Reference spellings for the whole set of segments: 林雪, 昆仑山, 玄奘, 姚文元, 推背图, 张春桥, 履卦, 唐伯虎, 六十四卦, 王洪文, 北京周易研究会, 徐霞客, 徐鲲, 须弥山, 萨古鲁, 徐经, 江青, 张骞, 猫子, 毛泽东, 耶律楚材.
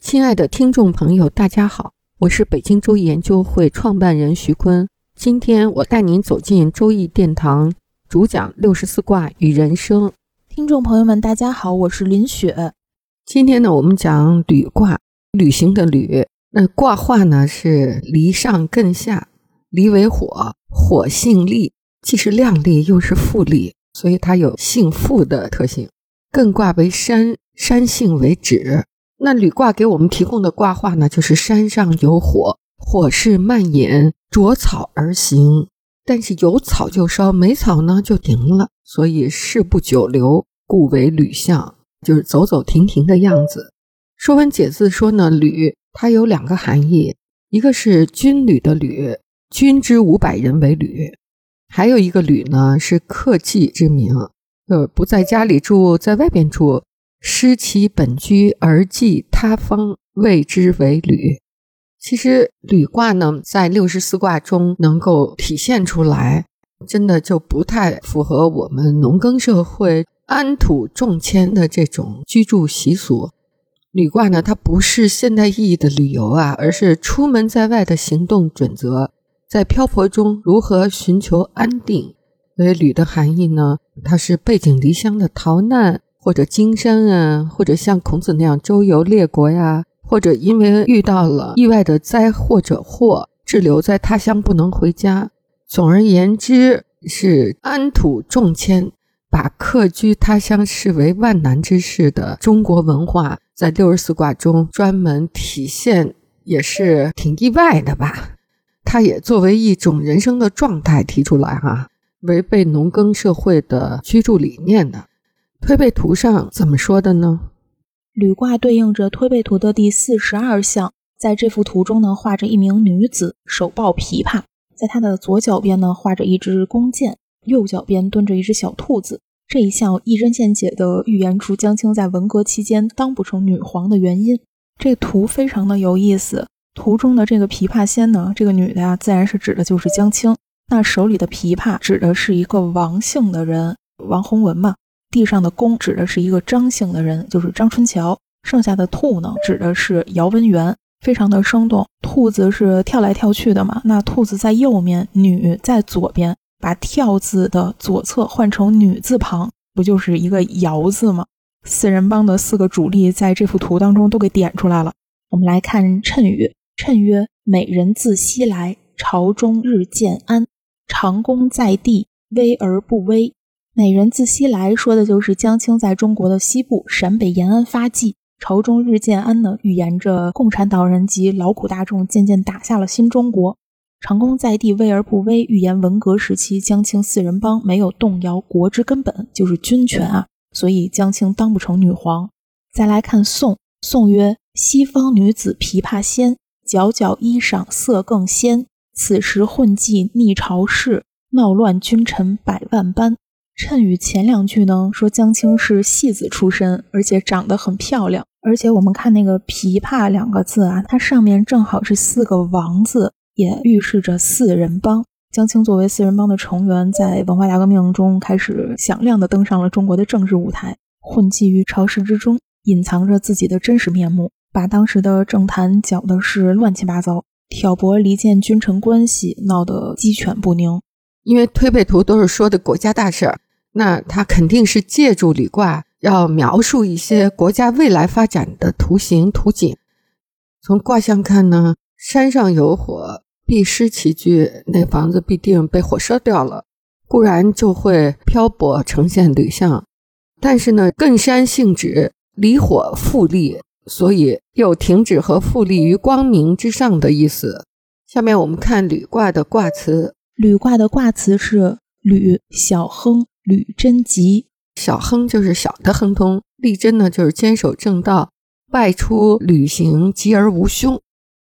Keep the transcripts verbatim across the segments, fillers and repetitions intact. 亲爱的听众朋友，大家好，我是北京周易研究会创办人徐鲲。今天我带您走进周易殿堂，主讲六十四卦与人生。听众朋友们，大家好，我是林雪。今天呢，我们讲履卦，旅行的旅。那卦画呢是离上艮下，离为火，火性利，既是亮利又是复利，所以它有性复的特性。艮卦为山，山性为止。那履卦给我们提供的卦画呢，就是山上有火，火势漫引，着草而行，但是有草就烧，没草呢就停了，所以事不久留，故为履象，就是走走停停的样子。说文解字说呢，履它有两个含义，一个是军旅的旅，军之五百人为旅，还有一个旅呢是客寄之名，就是不在家里住，在外边住，失其本居而寄他方，谓之为履。其实履卦呢在六十四卦中能够体现出来，真的就不太符合我们农耕社会安土重迁的这种居住习俗。履卦呢它不是现代意义的旅游啊，而是出门在外的行动准则，在漂泊中如何寻求安定。所以履的含义呢，它是背井离乡的逃难，或者经商啊，或者像孔子那样周游列国呀，或者因为遇到了意外的灾祸者祸，滞留在他乡不能回家。总而言之，是安土重迁，把客居他乡视为万难之事的中国文化，在六十四卦中专门体现，也是挺意外的吧。它也作为一种人生的状态提出来哈、啊，违背农耕社会的居住理念的。推背图上怎么说的呢？履卦对应着推背图的第四十二象，在这幅图中呢，画着一名女子手抱琵琶，在她的左脚边呢画着一支弓箭，右脚边蹲着一只小兔子。这一象一针见血地预言出江青在文革期间当不成女皇的原因。这图非常的有意思，图中的这个琵琶仙呢，这个女的啊，自然是指的就是江青，那手里的琵琶指的是一个王姓的人，王洪文嘛。地上的弓指的是一个张姓的人，就是张春桥。剩下的兔呢指的是姚文元，非常的生动。兔子是跳来跳去的嘛，那兔子在右面，女在左边，把跳字的左侧换成女字旁，不就是一个姚字吗？四人帮的四个主力在这幅图当中都给点出来了。我们来看谶语，谶曰：美人自西来，朝中日渐安，长弓在地，危而不危。美人自西来说的就是江青在中国的西部陕北延安发迹，朝中日渐安呢，预言着共产党人及劳苦大众渐渐打下了新中国。长弓在地，危而不危，预言文革时期江青四人帮没有动摇国之根本，就是军权啊，所以江青当不成女皇。再来看宋，宋曰：西方女子琵琶仙，皎皎衣裳色更鲜，此时混迹逆朝事，闹乱君臣百万般。谶语前两句呢说江青是戏子出身，而且长得很漂亮，而且我们看那个琵琶两个字啊，它上面正好是四个王字，也预示着四人帮。江青作为四人帮的成员，在文化大革命中开始响亮地登上了中国的政治舞台，混迹于朝事之中，隐藏着自己的真实面目，把当时的政坛搅得是乱七八糟，挑拨离间君臣关系，闹得鸡犬不宁。因为推背图都是说的国家大事，那他肯定是借助履卦要描述一些国家未来发展的图形图景。从卦象看呢，山上有火，必失其居，那房子必定被火烧掉了，固然就会漂泊，呈现履象。但是呢，艮山性止，离火复利，所以有停止和复利于光明之上的意思。下面我们看履卦的卦辞，履卦的卦辞是履小亨，履贞吉。小亨就是小的亨通，力贞呢就是坚守正道，外出旅行吉而无凶。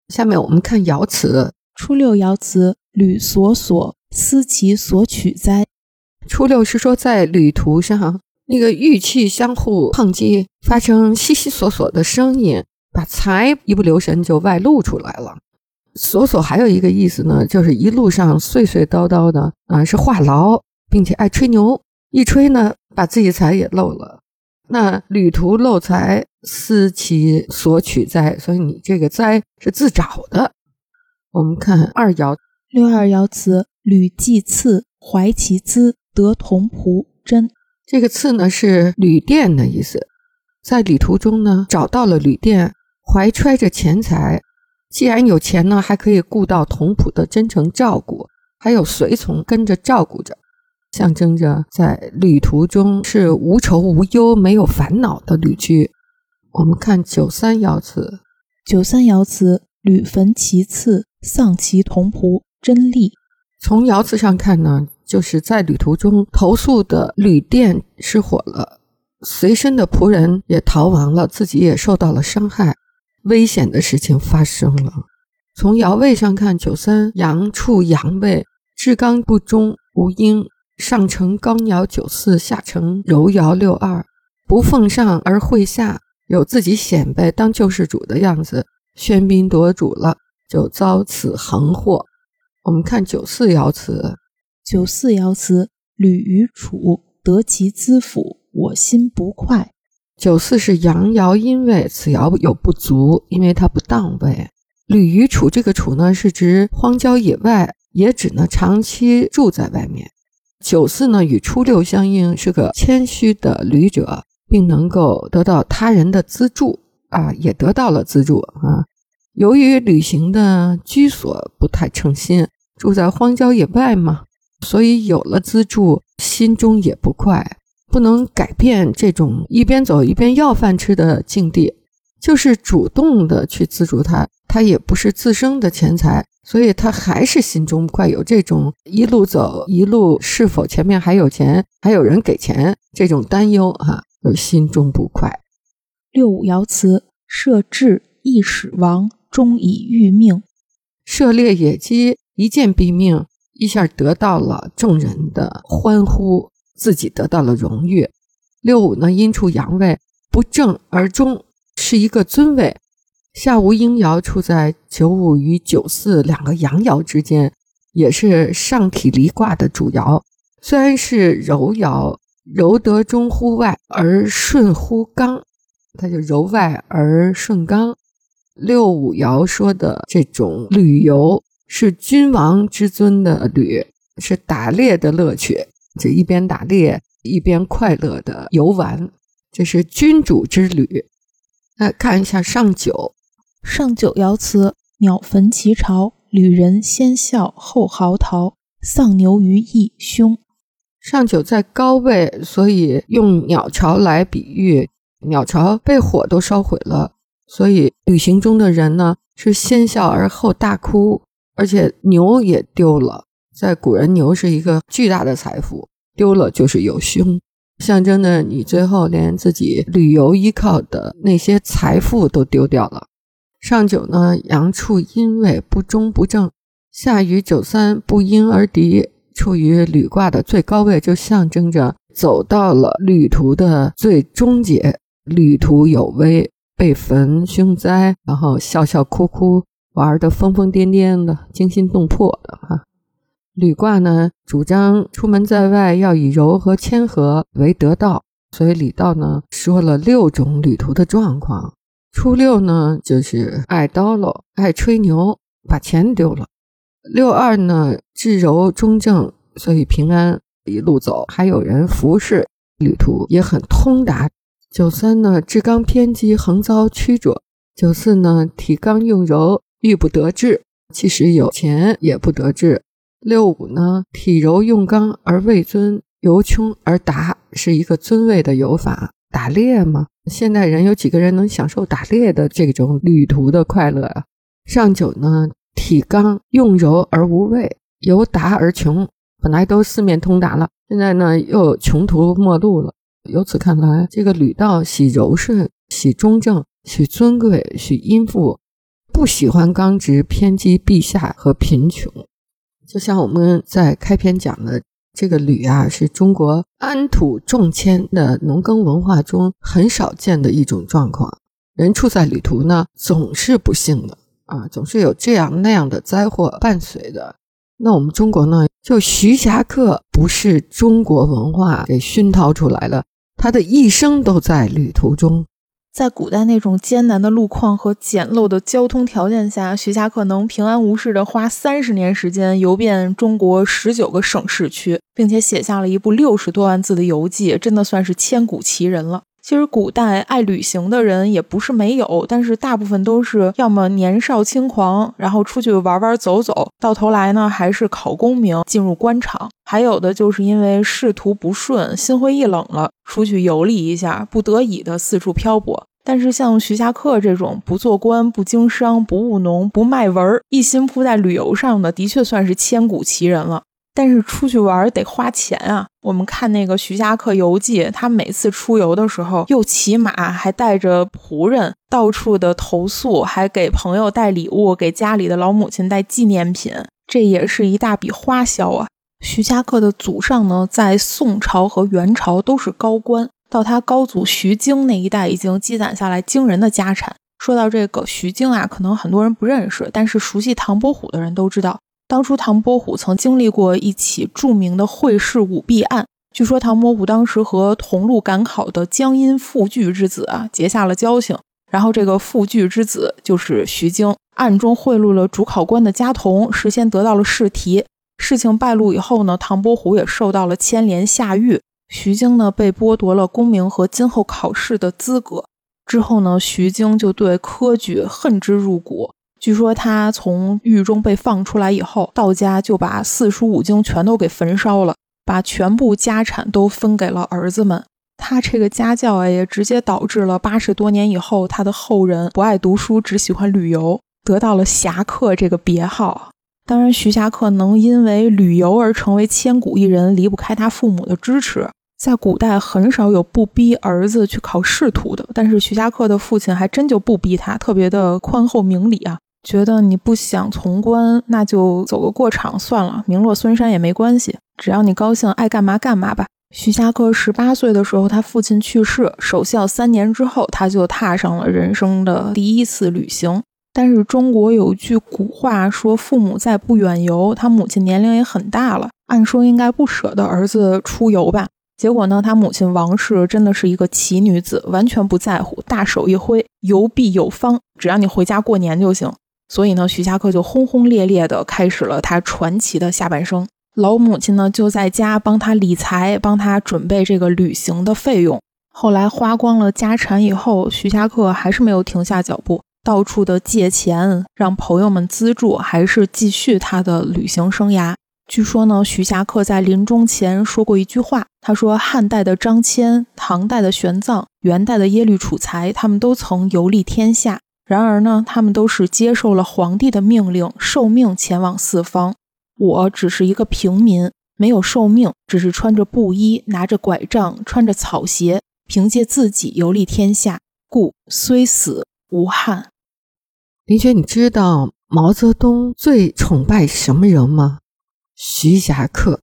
下面我们看爻辞。初六爻辞，旅所所，思其所取哉。初六是说在旅途上，那个玉器相互碰击，发生悉悉索索的声音，把财一不留神就外露出来了。索索还有一个意思呢，就是一路上碎碎叨叨的啊，是话痨，并且爱吹牛，一吹呢把自己财也漏了。那旅途漏财，思其所取灾，所以你这个灾是自找的。我们看二爻。六二爻辞，履既次，怀其资，得同仆真。这个次呢是旅店的意思，在旅途中呢找到了旅店，怀揣着钱财，既然有钱呢，还可以顾到同仆的真诚照顾，还有随从跟着照顾着，象征着在旅途中是无愁无忧，没有烦恼的旅居。我们看九三爻辞。九三爻辞，履焚其次，丧其同仆真利。从爻辞上看呢，就是在旅途中投宿的旅店失火了，随身的仆人也逃亡了，自己也受到了伤害，危险的事情发生了。从爻位上看，九三阳处阳位，至刚不中无应，上承高爻九四，下承柔爻六二，不奉上而会下，有自己显摆当救世主的样子，喧宾夺主了，就遭此横祸。我们看九四爻辞。九四爻辞，履于楚，得其资府，我心不快。九四是阳爻阴位，此爻有不足，因为它不当位。履于楚，这个楚呢是指荒郊野外，也指呢长期住在外面。九四呢与初六相应，是个谦虚的旅者，并能够得到他人的资助啊，也得到了资助啊。由于旅行的居所不太称心，住在荒郊野外嘛，所以有了资助，心中也不快，不能改变这种一边走一边要饭吃的境地，就是主动的去资助他，他也不是自生的钱财，所以他还是心中不快，有这种一路走一路是否前面还有钱，还有人给钱这种担忧啊，有心中不快。六五爻辞，射雉，一矢亡，终以御命。射猎野鸡，一箭毙命，一下得到了众人的欢呼，自己得到了荣誉。六五呢阴处阳位，不正而中，是一个尊位。下无应爻处在九五与九四两个阳爻之间，也是上体离卦的主爻。虽然是柔爻，柔得中乎外而顺乎刚，它就柔外而顺刚。六五爻说的这种旅游是君王之尊的旅，是打猎的乐趣，这一边打猎一边快乐的游玩，这是君主之旅。那看一下上九。上九爻辞，鸟焚其巢，旅人先啸后嚎啕，丧牛于邑凶。上九在高位，所以用鸟巢来比喻，鸟巢被火都烧毁了，所以旅行中的人呢是先啸而后大哭，而且牛也丢了，在古人牛是一个巨大的财富，丢了就是有凶，象征着你最后连自己旅游依靠的那些财富都丢掉了。上九呢阳处阴位，不中不正，下于九三不阴而敌，处于履卦的最高位，就象征着走到了旅途的最终结，旅途有危，被焚凶灾，然后笑笑哭哭，玩得疯疯癫癫的，惊心动魄的哈。履卦呢主张出门在外要以柔和谦和为得道，所以礼道呢说了六种旅途的状况。初六呢就是爱叨叨，爱吹牛，把钱丢了。六二呢至柔中正，所以平安一路走，还有人服侍，旅途也很通达。九三呢至刚偏激，横遭曲折。九四呢体刚用柔，欲不得志，即使有钱也不得志。六五呢体柔用刚而位尊，由穷而达，是一个尊位的游法，打猎嘛，现代人有几个人能享受打猎的这种旅途的快乐啊？上九呢体刚用柔而无畏，由达而穷，本来都四面通达了，现在呢又穷途末路了。由此看来，这个旅道喜柔顺，许忠正、许尊贵、许荫父不喜欢刚直、偏激、避下和贫穷。就像我们在开篇讲的，这个吕啊是中国安土重迁的农耕文化中很少见的一种状况，人处在旅途呢总是不幸的啊，总是有这样那样的灾祸伴随的。那我们中国呢，就徐霞客不是中国文化给熏陶出来了，他的一生都在旅途中。在古代那种艰难的路况和简陋的交通条件下，徐霞客能平安无事地花三十年时间游遍中国十九个省市区，并且写下了一部六十多万字的游记，真的算是千古奇人了。其实古代爱旅行的人也不是没有，但是大部分都是要么年少轻狂，然后出去玩玩走走，到头来呢还是考功名进入官场，还有的就是因为仕途不顺，心灰意冷了，出去游历一下，不得已的四处漂泊。但是像徐霞客这种不做官、不经商、不务农、不卖文，一心扑在旅游上的，的确算是千古奇人了。但是出去玩得花钱啊，我们看那个徐霞客游记，他每次出游的时候又骑马，还带着仆人到处的投宿，还给朋友带礼物，给家里的老母亲带纪念品，这也是一大笔花销啊。徐霞客的祖上呢，在宋朝和元朝都是高官，到他高祖徐经那一代已经积攒下来惊人的家产。说到这个徐经啊，可能很多人不认识，但是熟悉唐伯虎的人都知道，当初唐伯虎曾经历过一起著名的会试舞弊案，据说唐伯虎当时和同路赶考的江阴富巨之子啊结下了交情，然后这个富巨之子就是徐经，暗中贿赂了主考官的家童，事先得到了试题。事情败露以后呢，唐伯虎也受到了牵连下狱，徐经呢被剥夺了功名和今后考试的资格。之后呢，徐经就对科举恨之入骨，据说他从狱中被放出来以后，到家就把四书五经全都给焚烧了，把全部家产都分给了儿子们。他这个家教啊，也直接导致了八十多年以后他的后人不爱读书，只喜欢旅游，得到了侠客这个别号。当然，徐霞客能因为旅游而成为千古一人，离不开他父母的支持。在古代很少有不逼儿子去考仕途的，但是徐霞客的父亲还真就不逼他，特别的宽厚明理啊，觉得你不想从官，那就走个过场算了，名落孙山也没关系，只要你高兴，爱干嘛干嘛吧。徐霞客十八岁的时候，他父亲去世，守孝三年之后，他就踏上了人生的第一次旅行。但是中国有句古话说，父母在不远游，他母亲年龄也很大了，按说应该不舍得儿子出游吧。结果呢，他母亲王氏真的是一个奇女子，完全不在乎，大手一挥，游必有方，只要你回家过年就行。所以呢，徐霞客就轰轰烈烈地开始了他传奇的下半生。老母亲呢就在家帮他理财，帮他准备这个旅行的费用。后来花光了家产以后，徐霞客还是没有停下脚步，到处的借钱，让朋友们资助，还是继续他的旅行生涯。据说呢，徐霞客在临终前说过一句话，他说汉代的张骞、唐代的玄奘、元代的耶律楚材，他们都曾游历天下，然而呢，他们都是接受了皇帝的命令，受命前往四方。我只是一个平民，没有受命，只是穿着布衣，拿着拐杖，穿着草鞋，凭借自己游历天下，故虽死无憾。林雪，你知道毛泽东最崇拜什么人吗？徐霞客。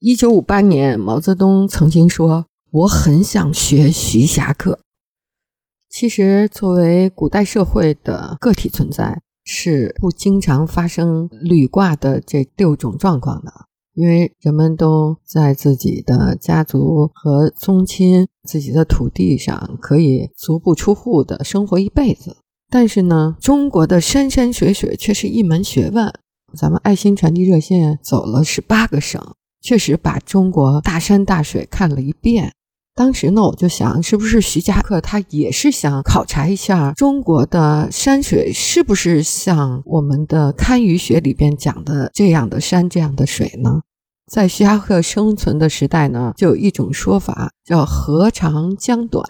一九五八年，毛泽东曾经说，我很想学徐霞客。其实作为古代社会的个体存在，是不经常发生履卦的这六种状况的，因为人们都在自己的家族和宗亲、自己的土地上可以足不出户的生活一辈子。但是呢，中国的山山水水却是一门学问。咱们爱心传递热线走了十八个省，确实把中国大山大水看了一遍。当时呢，我就想，是不是徐霞客他也是想考察一下中国的山水，是不是像我们的堪舆学里边讲的这样的山这样的水呢？在徐霞客生存的时代呢，就有一种说法叫河长江短，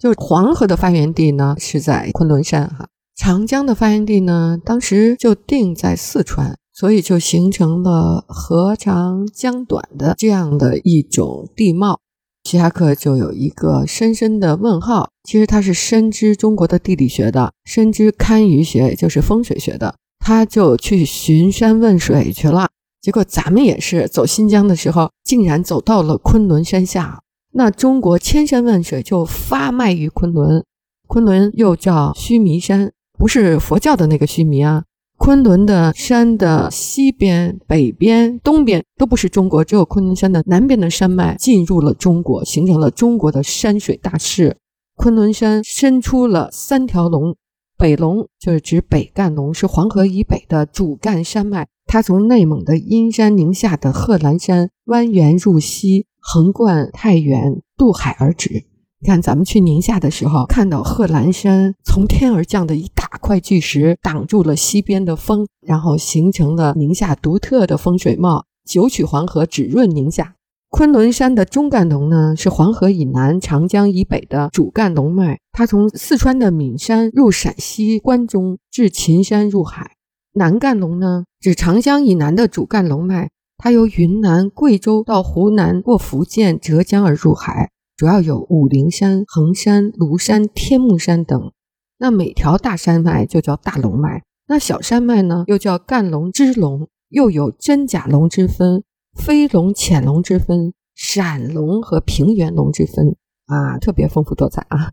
就是黄河的发源地呢是在昆仑山哈，长江的发源地呢当时就定在四川，所以就形成了河长江短的这样的一种地貌。齐哈克就有一个深深的问号。其实他是深知中国的地理学的，深知堪舆学，也就是风水学的，他就去寻山问水去了。结果咱们也是走新疆的时候，竟然走到了昆仑山下。那中国千山万水就发脉于昆仑，昆仑又叫须弥山，不是佛教的那个须弥啊。昆仑的山的西边、北边、东边都不是中国，只有昆仑山的南边的山脉进入了中国，形成了中国的山水大势。昆仑山伸出了三条龙，北龙就是指北干龙，是黄河以北的主干山脉，它从内蒙的阴山、宁夏的贺兰山蜿蜒入西，横贯太原、渡海而止。你看咱们去宁夏的时候，看到贺兰山从天而降的一大块巨石挡住了西边的风，然后形成了宁夏独特的风水貌，九曲黄河指润宁夏。昆仑山的中干龙呢，是黄河以南、长江以北的主干龙脉，它从四川的岷山入陕西关中，至秦山入海。南干龙呢，指长江以南的主干龙脉，它由云南、贵州到湖南，过福建、浙江而入海，主要有武陵山、衡山、庐山、天目山等。那每条大山脉就叫大龙脉，那小山脉呢又叫干龙、支龙，又有真假龙之分，飞龙、潜龙之分，闪龙和平原龙之分啊，特别丰富多彩啊。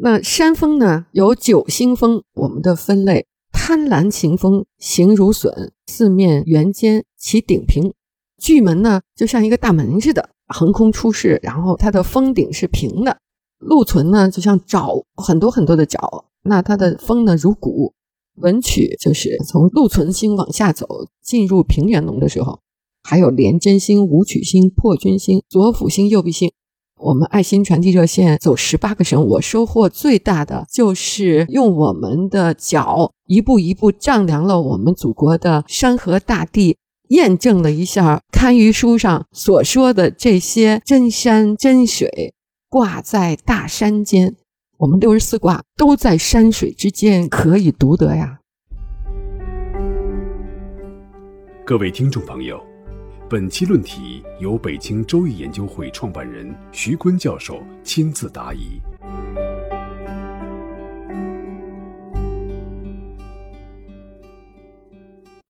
那山峰呢有九星峰，我们的分类贪婪形峰，形如笋，四面圆尖，其顶平。巨门呢就像一个大门似的横空出世，然后它的峰顶是平的。陆存呢就像爪，很多很多的爪，那它的峰呢如鼓。文曲就是从陆存星往下走进入平原龙的时候，还有廉贞星、武曲星、破军星、左辅星、右弼星。我们爱心传递热线走十八个省，我收获最大的就是用我们的脚一步一步丈量了我们祖国的山河大地，验证了一下堪舆书上所说的这些真山真水挂在大山间，我们六十四卦都在山水之间可以读得呀。各位听众朋友，本期论题由北京周易研究会创办人徐坤教授亲自答疑。